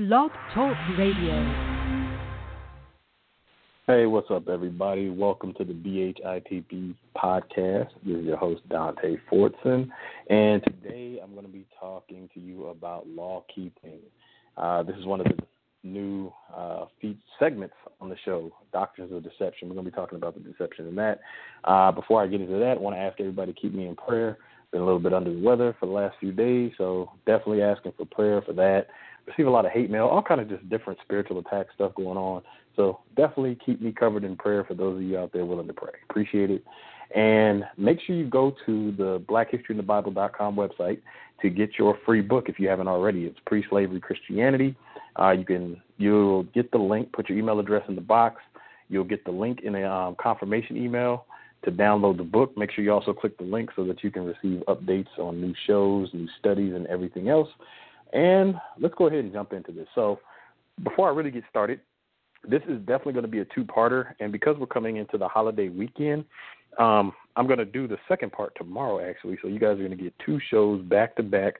Blog Talk Radio. Hey, what's up, everybody? Welcome to the BHITB podcast. This is your host, Dante Fortson, and today I'm going to be talking to you about law keeping. This is one of the new segments on the show, Doctrines of Deception. We're going to be talking about the deception in that. Before I get into that, I want to ask everybody to keep me in prayer. Been a little bit under the weather for the last few days, so definitely asking for prayer for that. Receive a lot of hate mail, all kind of just different spiritual attack stuff going on. So definitely keep me covered in prayer for those of you out there willing to pray. Appreciate it. And make sure you go to the BlackHistoryInTheBible.com website to get your free book if you haven't already. It's Pre-Slavery Christianity. You'll get the link, put your email address in the box. You'll get the link in a confirmation email to download the book. Make sure you also click the link so that you can receive updates on new shows, new studies, and everything else. And let's go ahead and jump into this. So before I really get started, this is definitely going to be a two-parter, and because we're coming into the holiday weekend, I'm going to do the second part tomorrow, actually, so you guys are going to get two shows back-to-back,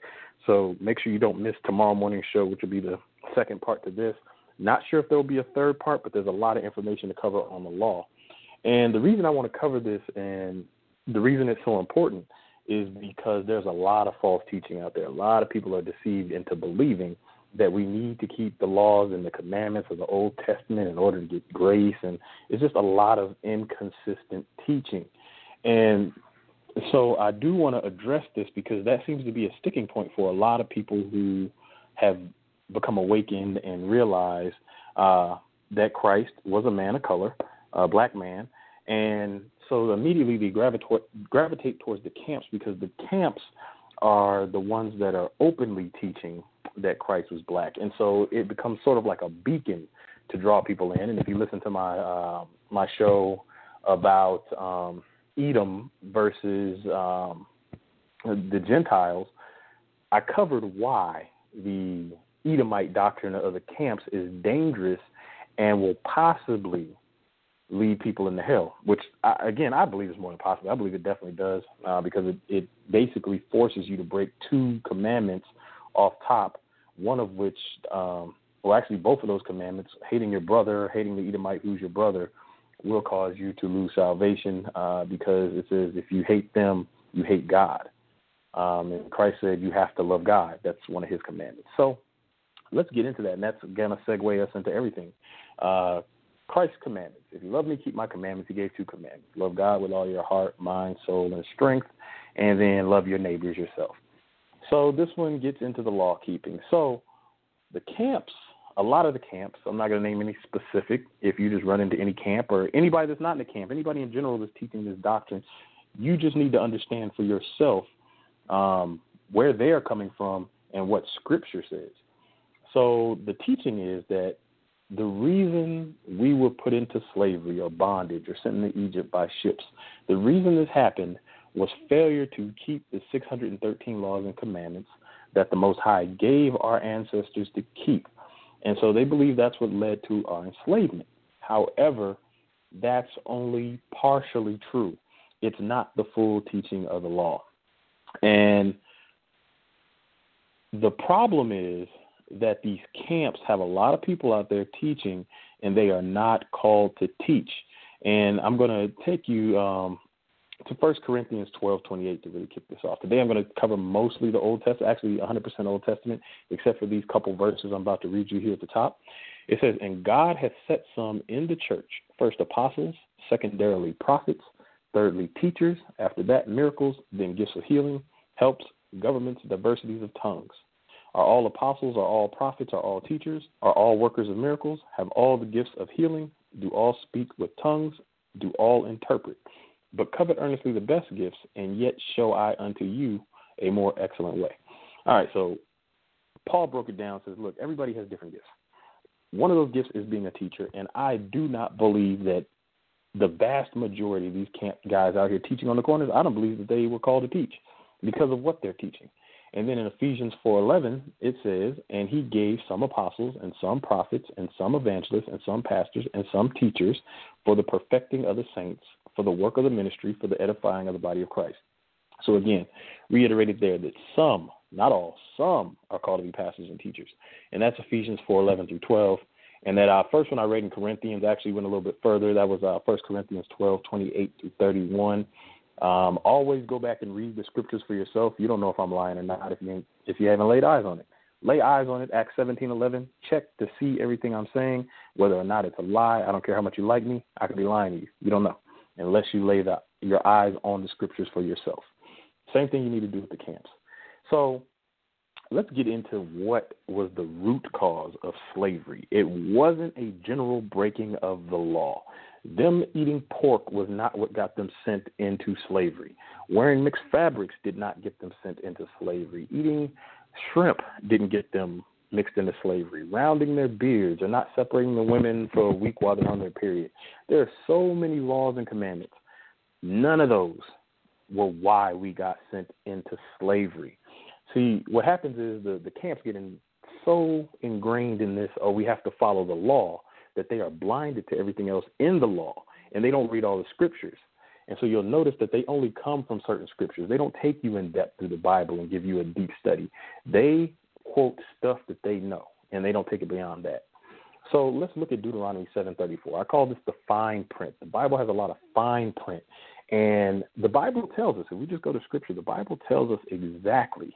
so make sure you don't miss tomorrow morning's show, which will be the second part to this. Not sure if there will be a third part, but there's a lot of information to cover on the law. And the reason I want to cover this and the reason it's so important is because there's a lot of false teaching out there. A lot of people are deceived into believing that we need to keep the laws and the commandments of the Old Testament in order to get grace, and it's just a lot of inconsistent teaching. And so I do want to address this because that seems to be a sticking point for a lot of people who have become awakened and realize that Christ was a man of color, a black man, and so immediately they gravitate towards the camps because the camps are the ones that are openly teaching that Christ was black. And so it becomes sort of like a beacon to draw people in. And if you listen to my my show about Edom versus the Gentiles, I covered why the Edomite doctrine of the camps is dangerous and will possibly lead people into hell, which, I believe is more than possible. I believe it definitely does because it basically forces you to break two commandments off top, one of which, both of those commandments, hating your brother, hating the Edomite who's your brother, will cause you to lose salvation because it says if you hate them, you hate God. And Christ said you have to love God. That's one of his commandments. So let's get into that, and that's going to segue us into everything. Christ's commandments. If you love me, keep my commandments. He gave two commandments. Love God with all your heart, mind, soul, and strength, and then love your neighbors yourself. So this one gets into the law keeping. So the camps, a lot of the camps, I'm not going to name any specific. If you just run into any camp or anybody that's not in the camp, anybody in general that's teaching this doctrine, you just need to understand for yourself where they are coming from and what Scripture says. So the teaching is that the reason we were put into slavery or bondage or sent into Egypt by ships, the reason this happened was failure to keep the 613 laws and commandments that the Most High gave our ancestors to keep. And so they believe that's what led to our enslavement. However, that's only partially true. It's not the full teaching of the law. And the problem is that these camps have a lot of people out there teaching, and they are not called to teach. And I'm going to take you to 1 Corinthians 12:28 to really kick this off. Today I'm going to cover mostly the Old Testament, actually 100% Old Testament, except for these couple verses I'm about to read you here at the top. It says, "And God hath set some in the church, first apostles, secondarily prophets, thirdly teachers, after that miracles, then gifts of healing, helps, governments, diversities of tongues. Are all apostles, are all prophets, are all teachers, are all workers of miracles, have all the gifts of healing, do all speak with tongues, do all interpret. But covet earnestly the best gifts, and yet show I unto you a more excellent way." All right, so Paul broke it down, says, look, everybody has different gifts. One of those gifts is being a teacher, and I do not believe that the vast majority of these guys out here teaching on the corners, I don't believe that they were called to teach because of what they're teaching. And then in Ephesians 4:11, it says, and he gave some apostles and some prophets and some evangelists and some pastors and some teachers for the perfecting of the saints, for the work of the ministry, for the edifying of the body of Christ. So again, reiterated there that some, not all, some are called to be pastors and teachers. And that's Ephesians 4:11 through 12. And that first one I read in Corinthians actually went a little bit further. That was 1 Corinthians 12:28 through 31. Always go back and read the scriptures for yourself. You don't know if I'm lying or not if you haven't laid eyes on it. Lay eyes on it, Acts 17:11. Check to see everything I'm saying, whether or not it's a lie. I don't care how much you like me. I could be lying to you. You don't know unless you lay your eyes on the scriptures for yourself. Same thing you need to do with the camps. So let's get into what was the root cause of slavery. It wasn't a general breaking of the law. Them eating pork was not what got them sent into slavery. Wearing mixed fabrics did not get them sent into slavery. Eating shrimp didn't get them mixed into slavery. Rounding their beards or not separating the women for a week while they're on their period. There are so many laws and commandments. None of those were why we got sent into slavery. See, what happens is the camps getting so ingrained in this, oh, we have to follow the law, that they are blinded to everything else in the law, and they don't read all the scriptures. And so you'll notice that they only come from certain scriptures. They don't take you in depth through the Bible and give you a deep study. They quote stuff that they know, and they don't take it beyond that. So let's look at Deuteronomy 7:34. I call this the fine print. The Bible has a lot of fine print. And the Bible tells us, if we just go to scripture, the Bible tells us exactly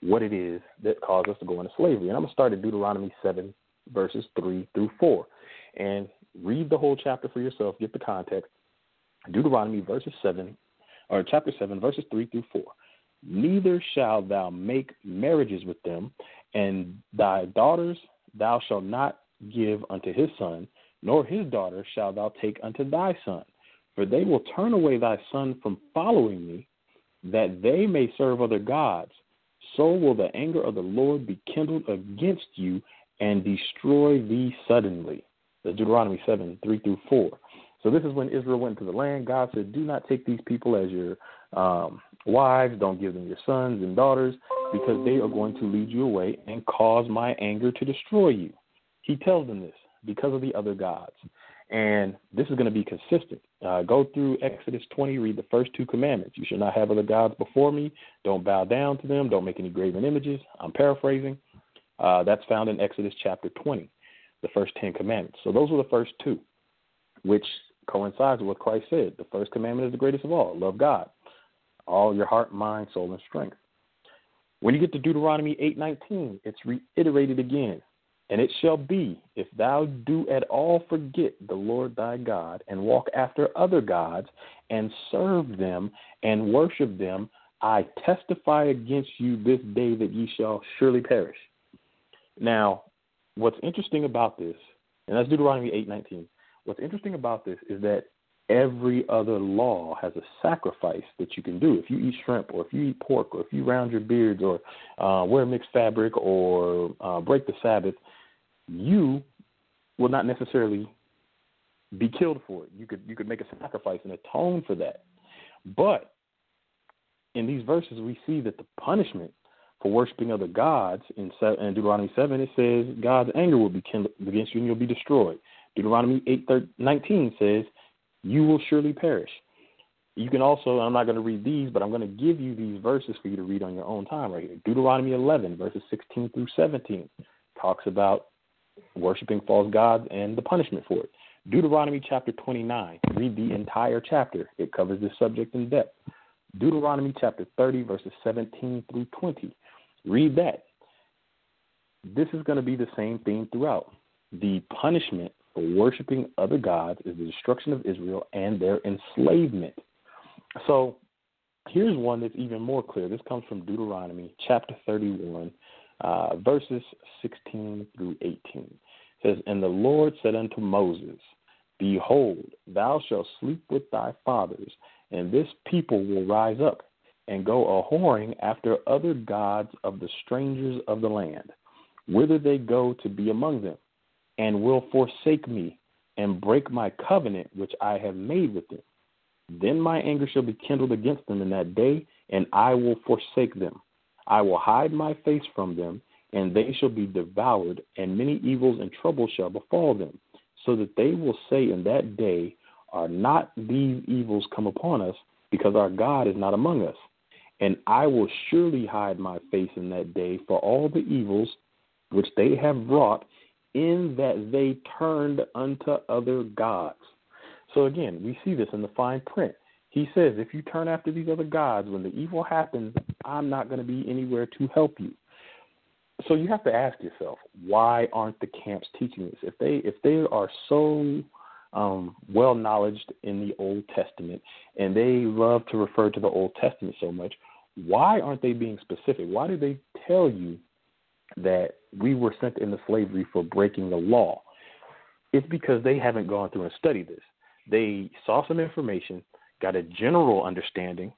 what it is that caused us to go into slavery. And I'm going to start at Deuteronomy 7, verses 3 through 4. And read the whole chapter for yourself. Get the context. Deuteronomy chapter 7, verses 3 through 4. Neither shall thou make marriages with them, and thy daughters thou shalt not give unto his son, nor his daughter shalt thou take unto thy son. For they will turn away thy son from following me, that they may serve other gods. So will the anger of the Lord be kindled against you and destroy thee suddenly. That's Deuteronomy 7, 3 through 4. So this is when Israel went into the land. God said, do not take these people as your wives. Don't give them your sons and daughters, because they are going to lead you away and cause my anger to destroy you. He tells them this because of the other gods. And this is going to be consistent. Go through Exodus 20, read the first two commandments. You shall not have other gods before me. Don't bow down to them. Don't make any graven images. I'm paraphrasing. That's found in Exodus chapter 20, the first 10 commandments. So those were the first two, which coincides with what Christ said. The first commandment is the greatest of all. Love God, all your heart, mind, soul, and strength. When you get to Deuteronomy 8:19, it's reiterated again. And it shall be, if thou do at all forget the Lord thy God, and walk after other gods, and serve them, and worship them, I testify against you this day that ye shall surely perish. Now, what's interesting about this, and that's Deuteronomy 8:19, what's interesting about this is that every other law has a sacrifice that you can do. If you eat shrimp, or if you eat pork, or if you round your beards, or wear mixed fabric, or break the Sabbath, you will not necessarily be killed for it. You could make a sacrifice and atone for that. But in these verses, we see that the punishment for worshiping other gods, in Deuteronomy 7, it says, God's anger will be kindled against you and you'll be destroyed. Deuteronomy 8:19 says, you will surely perish. You can also, I'm not going to read these, but I'm going to give you these verses for you to read on your own time right here. Deuteronomy 11, verses 16 through 17, talks about worshiping false gods and the punishment for it. Deuteronomy chapter 29, read the entire chapter. It covers this subject in depth. Deuteronomy chapter 30, verses 17 through 20, read that. This is going to be the same theme throughout. The punishment for worshiping other gods is the destruction of Israel and their enslavement. So here's one that's even more clear. This comes from Deuteronomy chapter 31, verses 16 through 18. It says, and the Lord said unto Moses, behold, thou shalt sleep with thy fathers, and this people will rise up and go a-whoring after other gods of the strangers of the land. whither they go to be among them, and will forsake me and break my covenant which I have made with them. Then my anger shall be kindled against them in that day, and I will forsake them. I will hide my face from them, and they shall be devoured, and many evils and troubles shall befall them, so that they will say in that day, are not these evils come upon us, because our God is not among us? And I will surely hide my face in that day for all the evils which they have wrought, in that they turned unto other gods. So again, we see this in the fine print. He says, if you turn after these other gods, when the evil happens, I'm not going to be anywhere to help you. So you have to ask yourself, why aren't the camps teaching this? If they are so well knowledged in the Old Testament, and they love to refer to the Old Testament so much, why aren't they being specific? Why do they tell you that we were sent into slavery for breaking the law? It's because they haven't gone through and studied this. They saw some information, got a general understanding,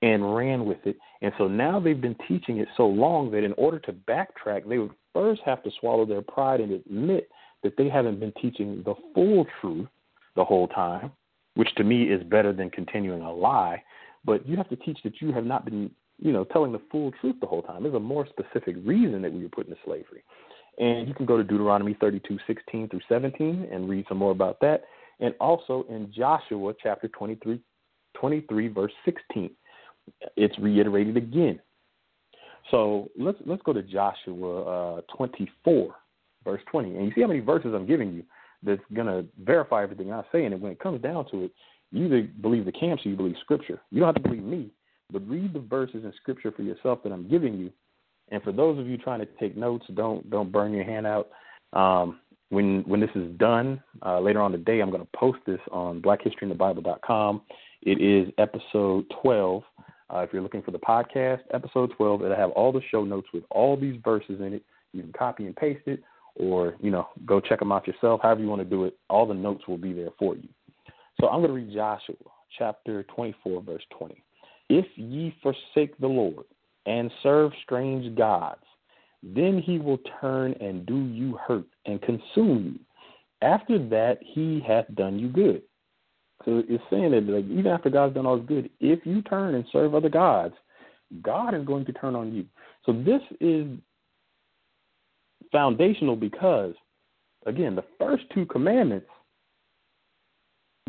and ran with it. And so now they've been teaching it so long that in order to backtrack, they would first have to swallow their pride and admit that they haven't been teaching the full truth the whole time, which to me is better than continuing a lie. But you have to teach that you have not been, telling the full truth the whole time. There's a more specific reason that we were put into slavery. And you can go to Deuteronomy 32:16 through 17 and read some more about that. And also in Joshua chapter 23 verse 16, it's reiterated again. So let's go to Joshua 24 verse 20, and you see how many verses I'm giving you that's going to verify everything I say. And when it comes down to it, you either believe the camps or you believe Scripture. You don't have to believe me, but read the verses in Scripture for yourself that I'm giving you. And for those of you trying to take notes, don't burn your hand out. When this is done, later on today, I'm going to post this on BlackHistoryInTheBible.com. It is episode 12. If you're looking for the podcast, episode 12, it'll have all the show notes with all these verses in it. You can copy and paste it, or, go check them out yourself. However you want to do it, all the notes will be there for you. So I'm going to read Joshua chapter 24, verse 20. If ye forsake the Lord and serve strange gods, then he will turn and do you hurt and consume you. After that, he hath done you good. So it's saying that even after God's done all his good, if you turn and serve other gods, God is going to turn on you. So this is foundational because, again, the first two commandments,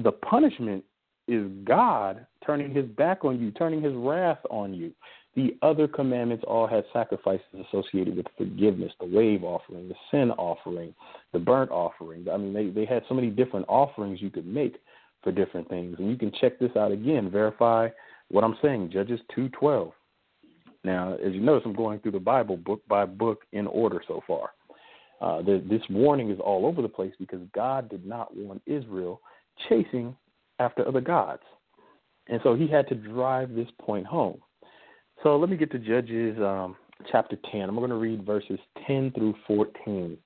the punishment is God turning his back on you, turning his wrath on you. The other commandments all had sacrifices associated with forgiveness, the wave offering, the sin offering, the burnt offering. I mean, they had so many different offerings you could make for different things. And you can check this out again, verify what I'm saying, Judges 2:12. Now, as you notice, I'm going through the Bible book by book in order so far. This warning is all over the place because God did not want Israel chasing after other gods. And so he had to drive this point home. So let me get to Judges chapter 10. I'm going to read verses 10 through 14.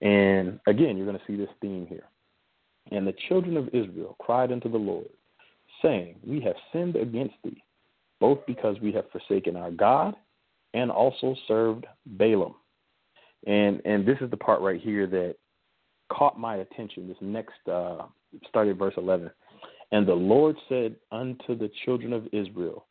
And again, you're going to see this theme here. And the children of Israel cried unto the Lord, saying, we have sinned against thee, both because we have forsaken our God and also served Balaam. And this is the part right here that caught my attention. This next started verse 11. And the Lord said unto the children of Israel,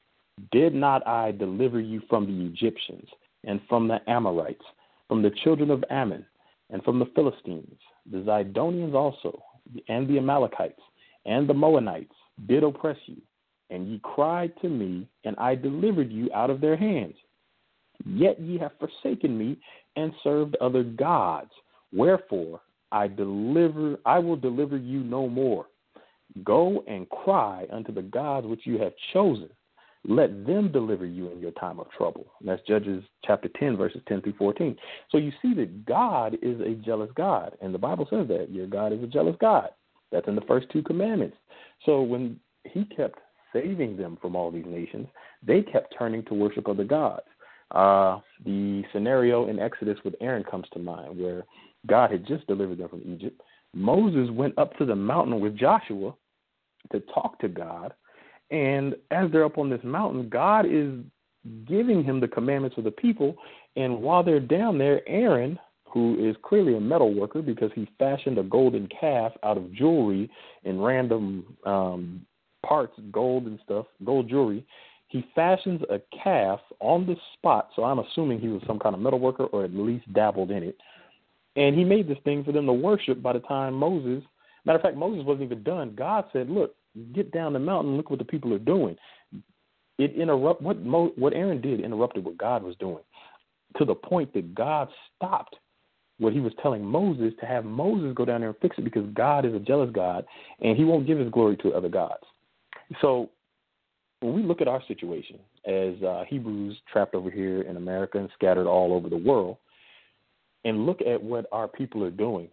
did not I deliver you from the Egyptians and from the Amorites, from the children of Ammon and from the Philistines, the Zidonians also, and the Amalekites and the Moabites did oppress you, and ye cried to me, and I delivered you out of their hands? Yet ye have forsaken me and served other gods. Wherefore I will deliver you no more. Go and cry unto the gods which you have chosen. Let them deliver you in your time of trouble. And that's Judges chapter 10, verses 10 through 14. So you see that God is a jealous God, and the Bible says that your God is a jealous God. That's in the first two commandments. So when he kept saving them from all these nations, they kept turning to worship other gods. The scenario in Exodus with Aaron comes to mind, where God had just delivered them from Egypt. Moses went up to the mountain with Joshua to talk to God. And as they're up on this mountain, God is giving him the commandments of the people. And while they're down there, Aaron who is clearly a metal worker because he fashioned a golden calf out of jewelry and random parts, gold and stuff, gold jewelry. He fashions a calf on the spot, so I'm assuming he was some kind of metal worker or at least dabbled in it. And he made this thing for them to worship by the time Moses, matter of fact, Moses wasn't even done. God said, look, get down the mountain, look what the people are doing. It interrupt what Aaron did interrupted what God was doing to the point that God stopped what he was telling Moses to have Moses go down there and fix it because God is a jealous God and he won't give his glory to other gods. So when we look at our situation as Hebrews trapped over here in America and scattered all over the world and look at what our people are doing,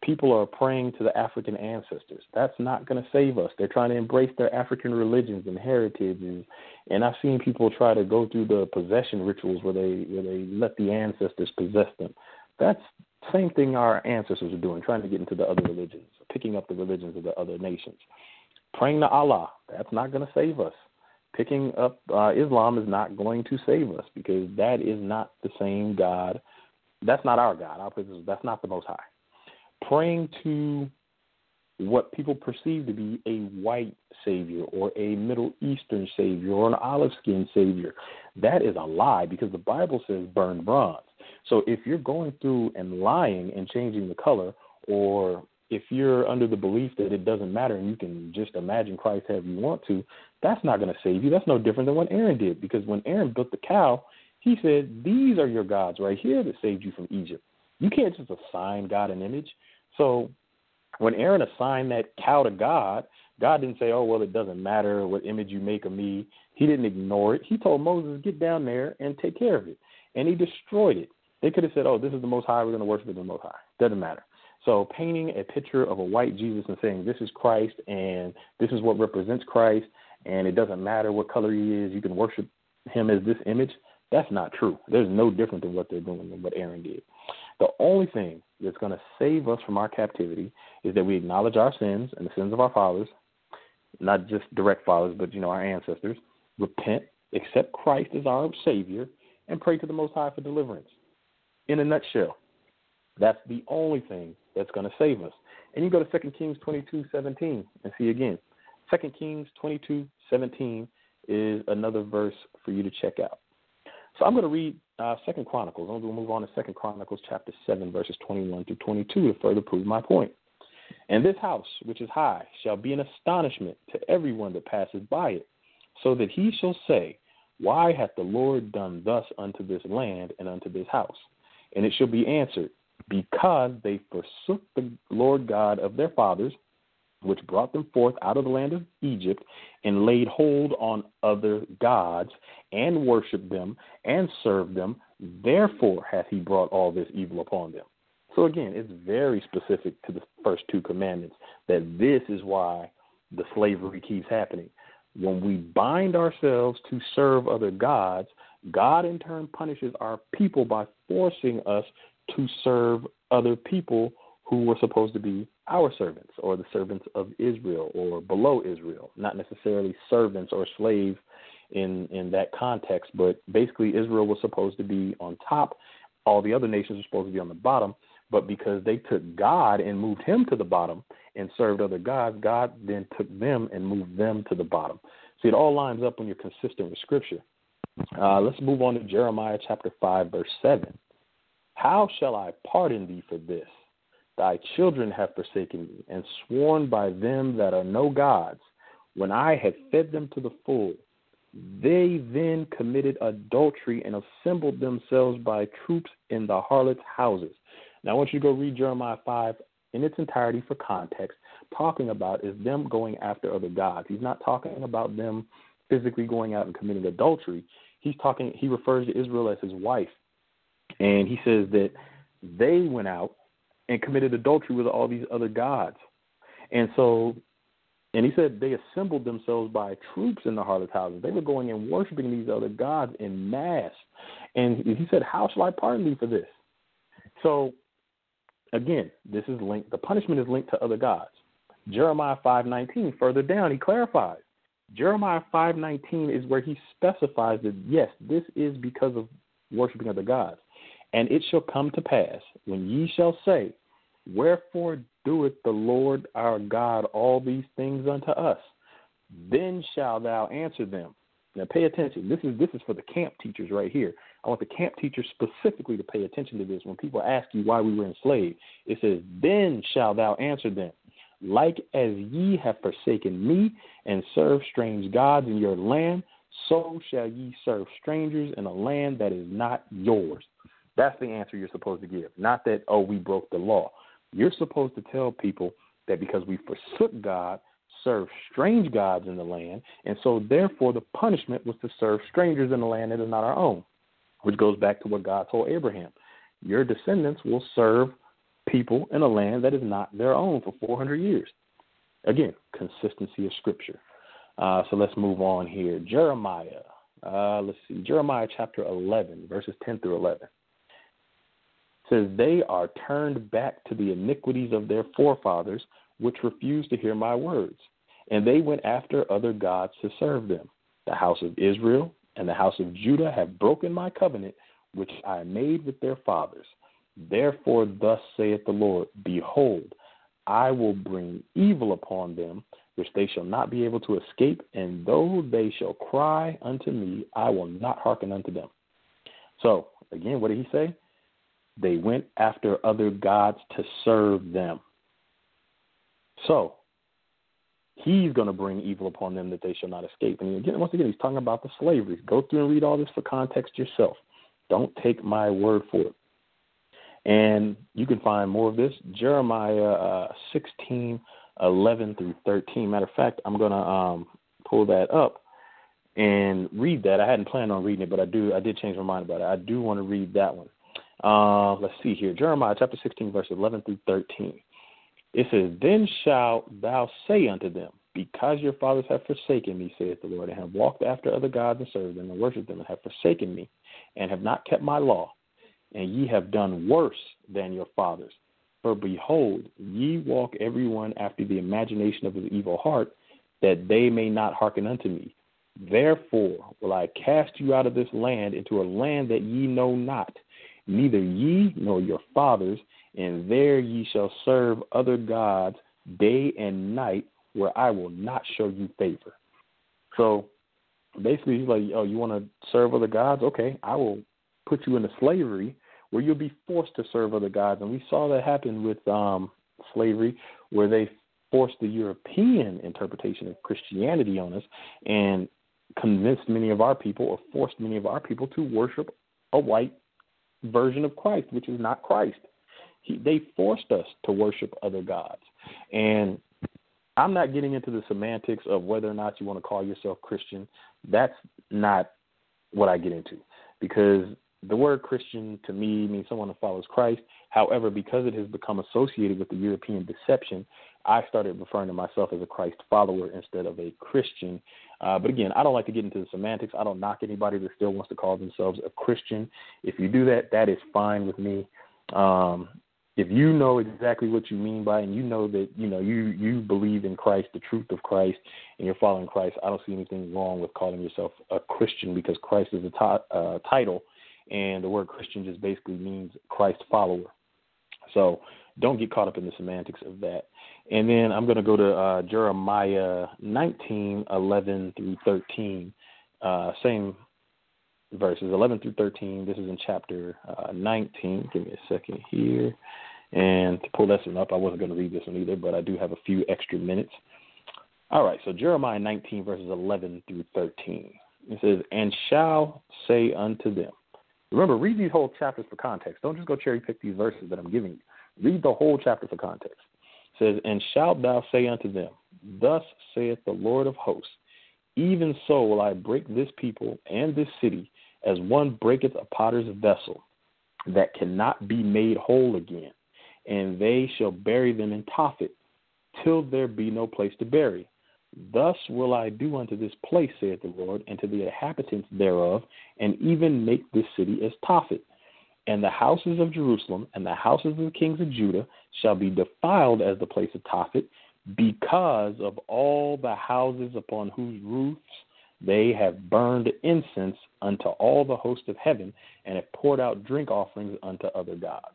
people are praying to the African ancestors. That's not going to save us. They're trying to embrace their African religions and heritages. And I've seen people try to go through the possession rituals where they let the ancestors possess them. That's the same thing our ancestors are doing, trying to get into the other religions, picking up the religions of the other nations. Praying to Allah, that's not going to save us. Picking up Islam is not going to save us because that is not the same God. That's not our God. That's not the Most High. Praying to what people perceive to be a white savior or a Middle Eastern savior or an olive-skinned savior, that is a lie because the Bible says burn bronze. So if you're going through and lying and changing the color, or if you're under the belief that it doesn't matter and you can just imagine Christ however you want to, that's not going to save you. That's no different than what Aaron did, because when Aaron built the cow, he said, these are your gods right here that saved you from Egypt. You can't just assign God an image. So when Aaron assigned that cow to God, God didn't say, oh, well, it doesn't matter what image you make of me. He didn't ignore it. He told Moses, get down there and take care of it. And he destroyed it. They could have said, oh, this is the Most High. We're going to worship the Most High. Doesn't matter. So painting a picture of a white Jesus and saying this is Christ and this is what represents Christ and it doesn't matter what color he is, you can worship him as this image, that's not true. There's no different than what they're doing than what Aaron did. The only thing that's going to save us from our captivity is that we acknowledge our sins and the sins of our fathers, not just direct fathers, but, our ancestors, repent, accept Christ as our Savior, and pray to the Most High for deliverance. In a nutshell, that's the only thing that's going to save us. And you go to 2 Kings 22:17 and see again. 2 Kings 22:17 is another verse for you to check out. So I'm going to read 2 Chronicles. I'm going to move on to 2 Chronicles chapter 7, verses 21 through 22 to further prove my point. And this house, which is high, shall be an astonishment to everyone that passes by it, so that he shall say, why hath the Lord done thus unto this land and unto this house? And it shall be answered, because they forsook the Lord God of their fathers, which brought them forth out of the land of Egypt, and laid hold on other gods, and worshiped them, and served them. Therefore hath he brought all this evil upon them. So again, it's very specific to the first two commandments that this is why the slavery keeps happening. When we bind ourselves to serve other gods, God in turn punishes our people by forcing us to serve other people who were supposed to be our servants or the servants of Israel or below Israel, not necessarily servants or slaves in that context, but basically Israel was supposed to be on top. All the other nations were supposed to be on the bottom, but because they took God and moved him to the bottom and served other gods, God then took them and moved them to the bottom. See, it all lines up when you're consistent with Scripture. Let's move on to Jeremiah chapter 5, verse 7. How shall I pardon thee for this? Thy children have forsaken me, and sworn by them that are no gods, when I had fed them to the full. They then committed adultery and assembled themselves by troops in the harlots' houses. Now I want you to go read Jeremiah 5 in its entirety for context. Talking about is them going after other gods. He's not talking about them physically going out and committing adultery. He refers to Israel as his wife, and he says that they went out and committed adultery with all these other gods. And he said they assembled themselves by troops in the harlot's houses. They were going and worshiping these other gods in mass. And he said, how shall I pardon thee for this? So, again, this is linked. The punishment is linked to other gods. Jeremiah 5:19, further down, he clarifies. Jeremiah 5:19 is where he specifies that, yes, this is because of worshiping other gods. And it shall come to pass, when ye shall say, Wherefore doeth the Lord our God all these things unto us? Then shalt thou answer them. Now pay attention. This is for the camp teachers right here. I want the camp teachers specifically to pay attention to this. When people ask you why we were enslaved, it says, Then shalt thou answer them. Like as ye have forsaken me and served strange gods in your land, so shall ye serve strangers in a land that is not yours. That's the answer you're supposed to give. Not that, oh, we broke the law. You're supposed to tell people that because we forsook God, served strange gods in the land, and so therefore the punishment was to serve strangers in the land that is not our own, which goes back to what God told Abraham. Your descendants will serve people in a land that is not their own for 400 years. Again, consistency of Scripture. So let's move on here. Jeremiah. Jeremiah chapter 11, verses 10 through 11. Says, They are turned back to the iniquities of their forefathers, which refused to hear my words. And they went after other gods to serve them. The house of Israel and the house of Judah have broken my covenant, which I made with their fathers. Therefore, thus saith the Lord, Behold, I will bring evil upon them, which they shall not be able to escape. And though they shall cry unto me, I will not hearken unto them. So, again, what did he say? They went after other gods to serve them. So he's going to bring evil upon them that they shall not escape. And again, once again, he's talking about the slavery. Go through and read all this for context yourself. Don't take my word for it. And you can find more of this, Jeremiah 16, 11 through 13. Matter of fact, I'm going to pull that up and read that. I hadn't planned on reading it, but I did change my mind about it. I do want to read that one. Let's see here. Jeremiah chapter 16, verses 11 through 13. It says, Then shalt thou say unto them, Because your fathers have forsaken me, saith the Lord, and have walked after other gods and served them and worshipped them, and have forsaken me, and have not kept my law, and ye have done worse than your fathers. For behold, ye walk everyone after the imagination of his evil heart, that they may not hearken unto me. Therefore will I cast you out of this land into a land that ye know not, neither ye nor your fathers, and there ye shall serve other gods day and night, where I will not show you favor. So basically he's like, oh, you want to serve other gods? Okay, I will put you into slavery where you'll be forced to serve other gods. And we saw that happen with slavery, where they forced the European interpretation of Christianity on us and convinced many of our people, or forced many of our people, to worship a white version of Christ, which is not Christ. They forced us to worship other gods. And I'm not getting into the semantics of whether or not you want to call yourself Christian. That's not what I get into, because the word Christian to me means someone who follows Christ. However, because it has become associated with the European deception, I started referring to myself as a Christ follower instead of a Christian. But again, I don't like to get into the semantics. I don't knock anybody that still wants to call themselves a Christian. If you do that, that is fine with me. If you know exactly what you mean by, and you know that, you know, you believe in Christ, the truth of Christ, and you're following Christ, I don't see anything wrong with calling yourself a Christian, because Christ is a title, and the word Christian just basically means Christ follower. So don't get caught up in the semantics of that. And then I'm going to go to Jeremiah 19, 11 through 13, same verses 11 through 13. This is in chapter 19. Give me a second here. And to pull this one up, I wasn't going to read this one either, but I do have a few extra minutes. All right, so Jeremiah 19, verses 11 through 13. It says, And shall say unto them. Remember, read these whole chapters for context. Don't just go cherry pick these verses that I'm giving you. Read the whole chapter for context. It says, And shalt thou say unto them, Thus saith the Lord of hosts, Even so will I break this people and this city, as one breaketh a potter's vessel, that cannot be made whole again, and they shall bury them in Tophet, till there be no place to bury. Thus will I do unto this place, saith the Lord, and to the inhabitants thereof, and even make this city as Tophet. And the houses of Jerusalem and the houses of the kings of Judah shall be defiled as the place of Tophet, because of all the houses upon whose roofs They have burned incense unto all the host of heaven and have poured out drink offerings unto other gods.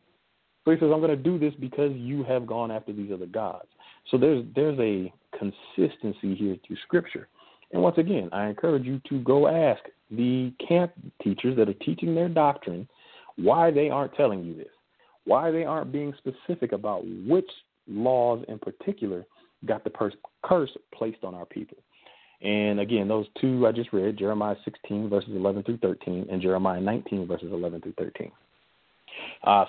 So he says, I'm going to do this because you have gone after these other gods. So there's a consistency here through Scripture. And once again, I encourage you to go ask the camp teachers that are teaching their doctrine why they aren't telling you this, why they aren't being specific about which laws in particular got the curse placed on our people. And again, those two I just read, Jeremiah 16, verses 11 through 13, and Jeremiah 19, verses 11 through 13.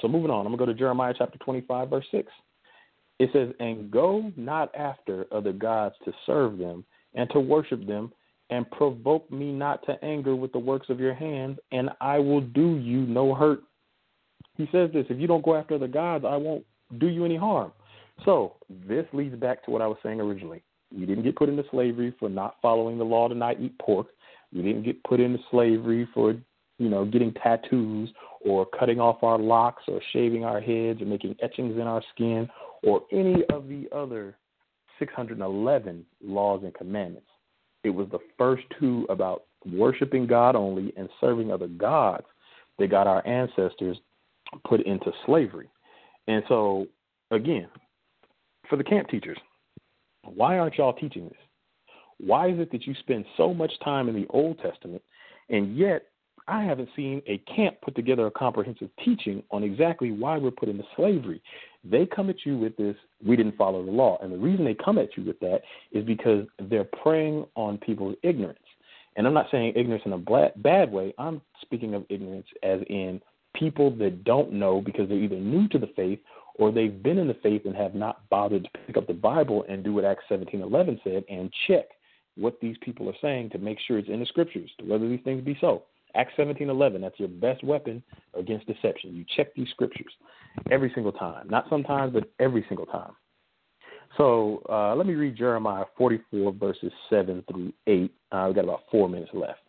So moving on, I'm going to go to Jeremiah chapter 25, verse 6. It says, "And go not after other gods to serve them and to worship them, and provoke me not to anger with the works of your hands, and I will do you no hurt." He says this, if you don't go after other gods, I won't do you any harm. So this leads back to what I was saying originally. We didn't get put into slavery for not following the law to not eat pork. We didn't get put into slavery for, getting tattoos or cutting off our locks or shaving our heads or making etchings in our skin or any of the other 611 laws and commandments. It was the first two about worshiping God only and serving other gods that got our ancestors put into slavery. And so, again, for the camp teachers, why aren't y'all teaching this? Why is it that you spend so much time in the Old Testament, and yet I haven't seen a camp put together a comprehensive teaching on exactly why we're put into slavery? They come at you with this, we didn't follow the law. And the reason they come at you with that is because they're preying on people's ignorance. And I'm not saying ignorance in a bad way. I'm speaking of ignorance as in people that don't know because they're either new to the faith or they've been in the faith and have not bothered to pick up the Bible and do what Acts 17:11 said and check what these people are saying to make sure it's in the Scriptures, to whether these things be so. Acts 17:11, that's your best weapon against deception. You check these Scriptures every single time. Not sometimes, but every single time. So let me read Jeremiah 44, verses 7 through 8. We've got about 4 minutes left.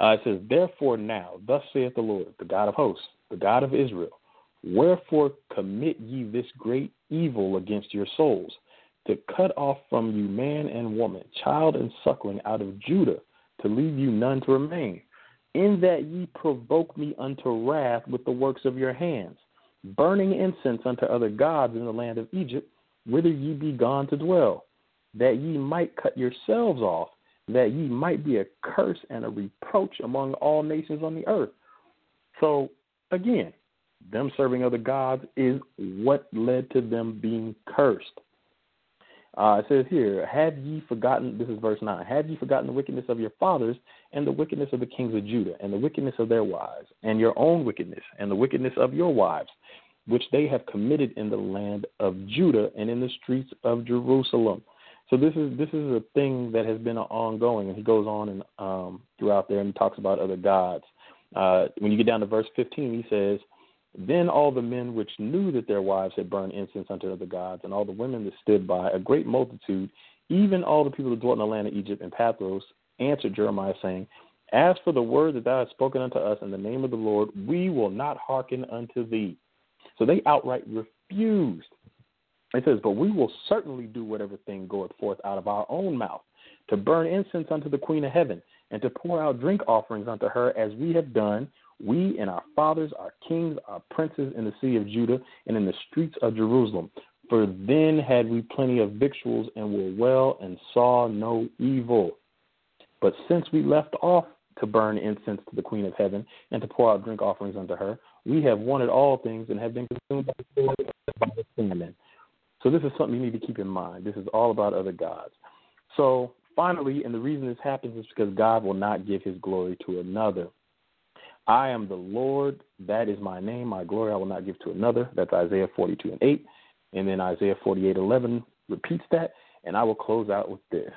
It says, "Therefore now, thus saith the Lord, the God of hosts, the God of Israel, wherefore commit ye this great evil against your souls, to cut off from you man and woman, child and suckling out of Judah, to leave you none to remain, in that ye provoke me unto wrath with the works of your hands, burning incense unto other gods in the land of Egypt, whither ye be gone to dwell, that ye might cut yourselves off, that ye might be a curse and a reproach among all nations on the earth." So, again, them serving other gods is what led to them being cursed. It says here, "Have ye forgotten," this is verse 9, "have ye forgotten the wickedness of your fathers and the wickedness of the kings of Judah and the wickedness of their wives and your own wickedness and the wickedness of your wives, which they have committed in the land of Judah and in the streets of Jerusalem?" So this is a thing that has been ongoing, and he goes on and throughout there and talks about other gods. When you get down to verse 15, he says, "Then all the men which knew that their wives had burned incense unto other gods, and all the women that stood by, a great multitude, even all the people that dwelt in the land of Egypt and Pathros, answered Jeremiah, saying, As for the word that thou hast spoken unto us in the name of the Lord, we will not hearken unto thee." So they outright refused. It says, "But we will certainly do whatever thing goeth forth out of our own mouth, to burn incense unto the Queen of Heaven, and to pour out drink offerings unto her, as we have done, we and our fathers, our kings, our princes in the city of Judah and in the streets of Jerusalem. For then had we plenty of victuals and were well and saw no evil. But since we left off to burn incense to the Queen of Heaven and to pour out drink offerings unto her, we have wanted all things and have been consumed by the famine." So this is something you need to keep in mind. This is all about other gods. So finally, and the reason this happens is because God will not give his glory to another. "I am the Lord, that is my name, my glory I will not give to another." That's Isaiah 42 and 8. And then Isaiah 48:11 repeats that, and I will close out with this.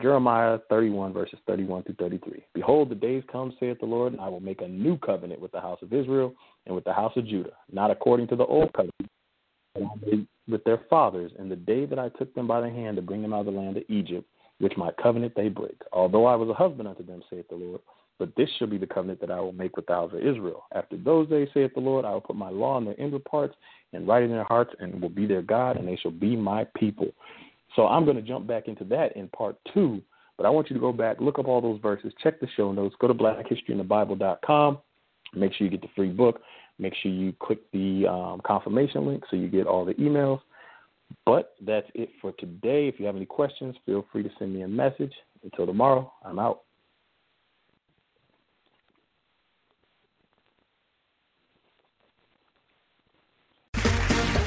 Jeremiah 31, verses 31 through 33. "Behold, the days come, saith the Lord, and I will make a new covenant with the house of Israel and with the house of Judah, not according to the old covenant, with their fathers, in the day that I took them by the hand to bring them out of the land of Egypt, which my covenant they break. Although I was a husband unto them, saith the Lord, but this shall be the covenant that I will make with the house of Israel. After those days, saith the Lord, I will put my law in their inward parts and write it in their hearts, and will be their God, and they shall be my people." So I'm going to jump back into that in part 2, But I want you to go back, look up all those verses, check the show notes, go to BlackHistoryInTheBible.com. Make sure you get the free book. Make sure you click the confirmation link so you get all the emails. But that's it for today. If you have any questions, feel free to send me a message. Until tomorrow, I'm out.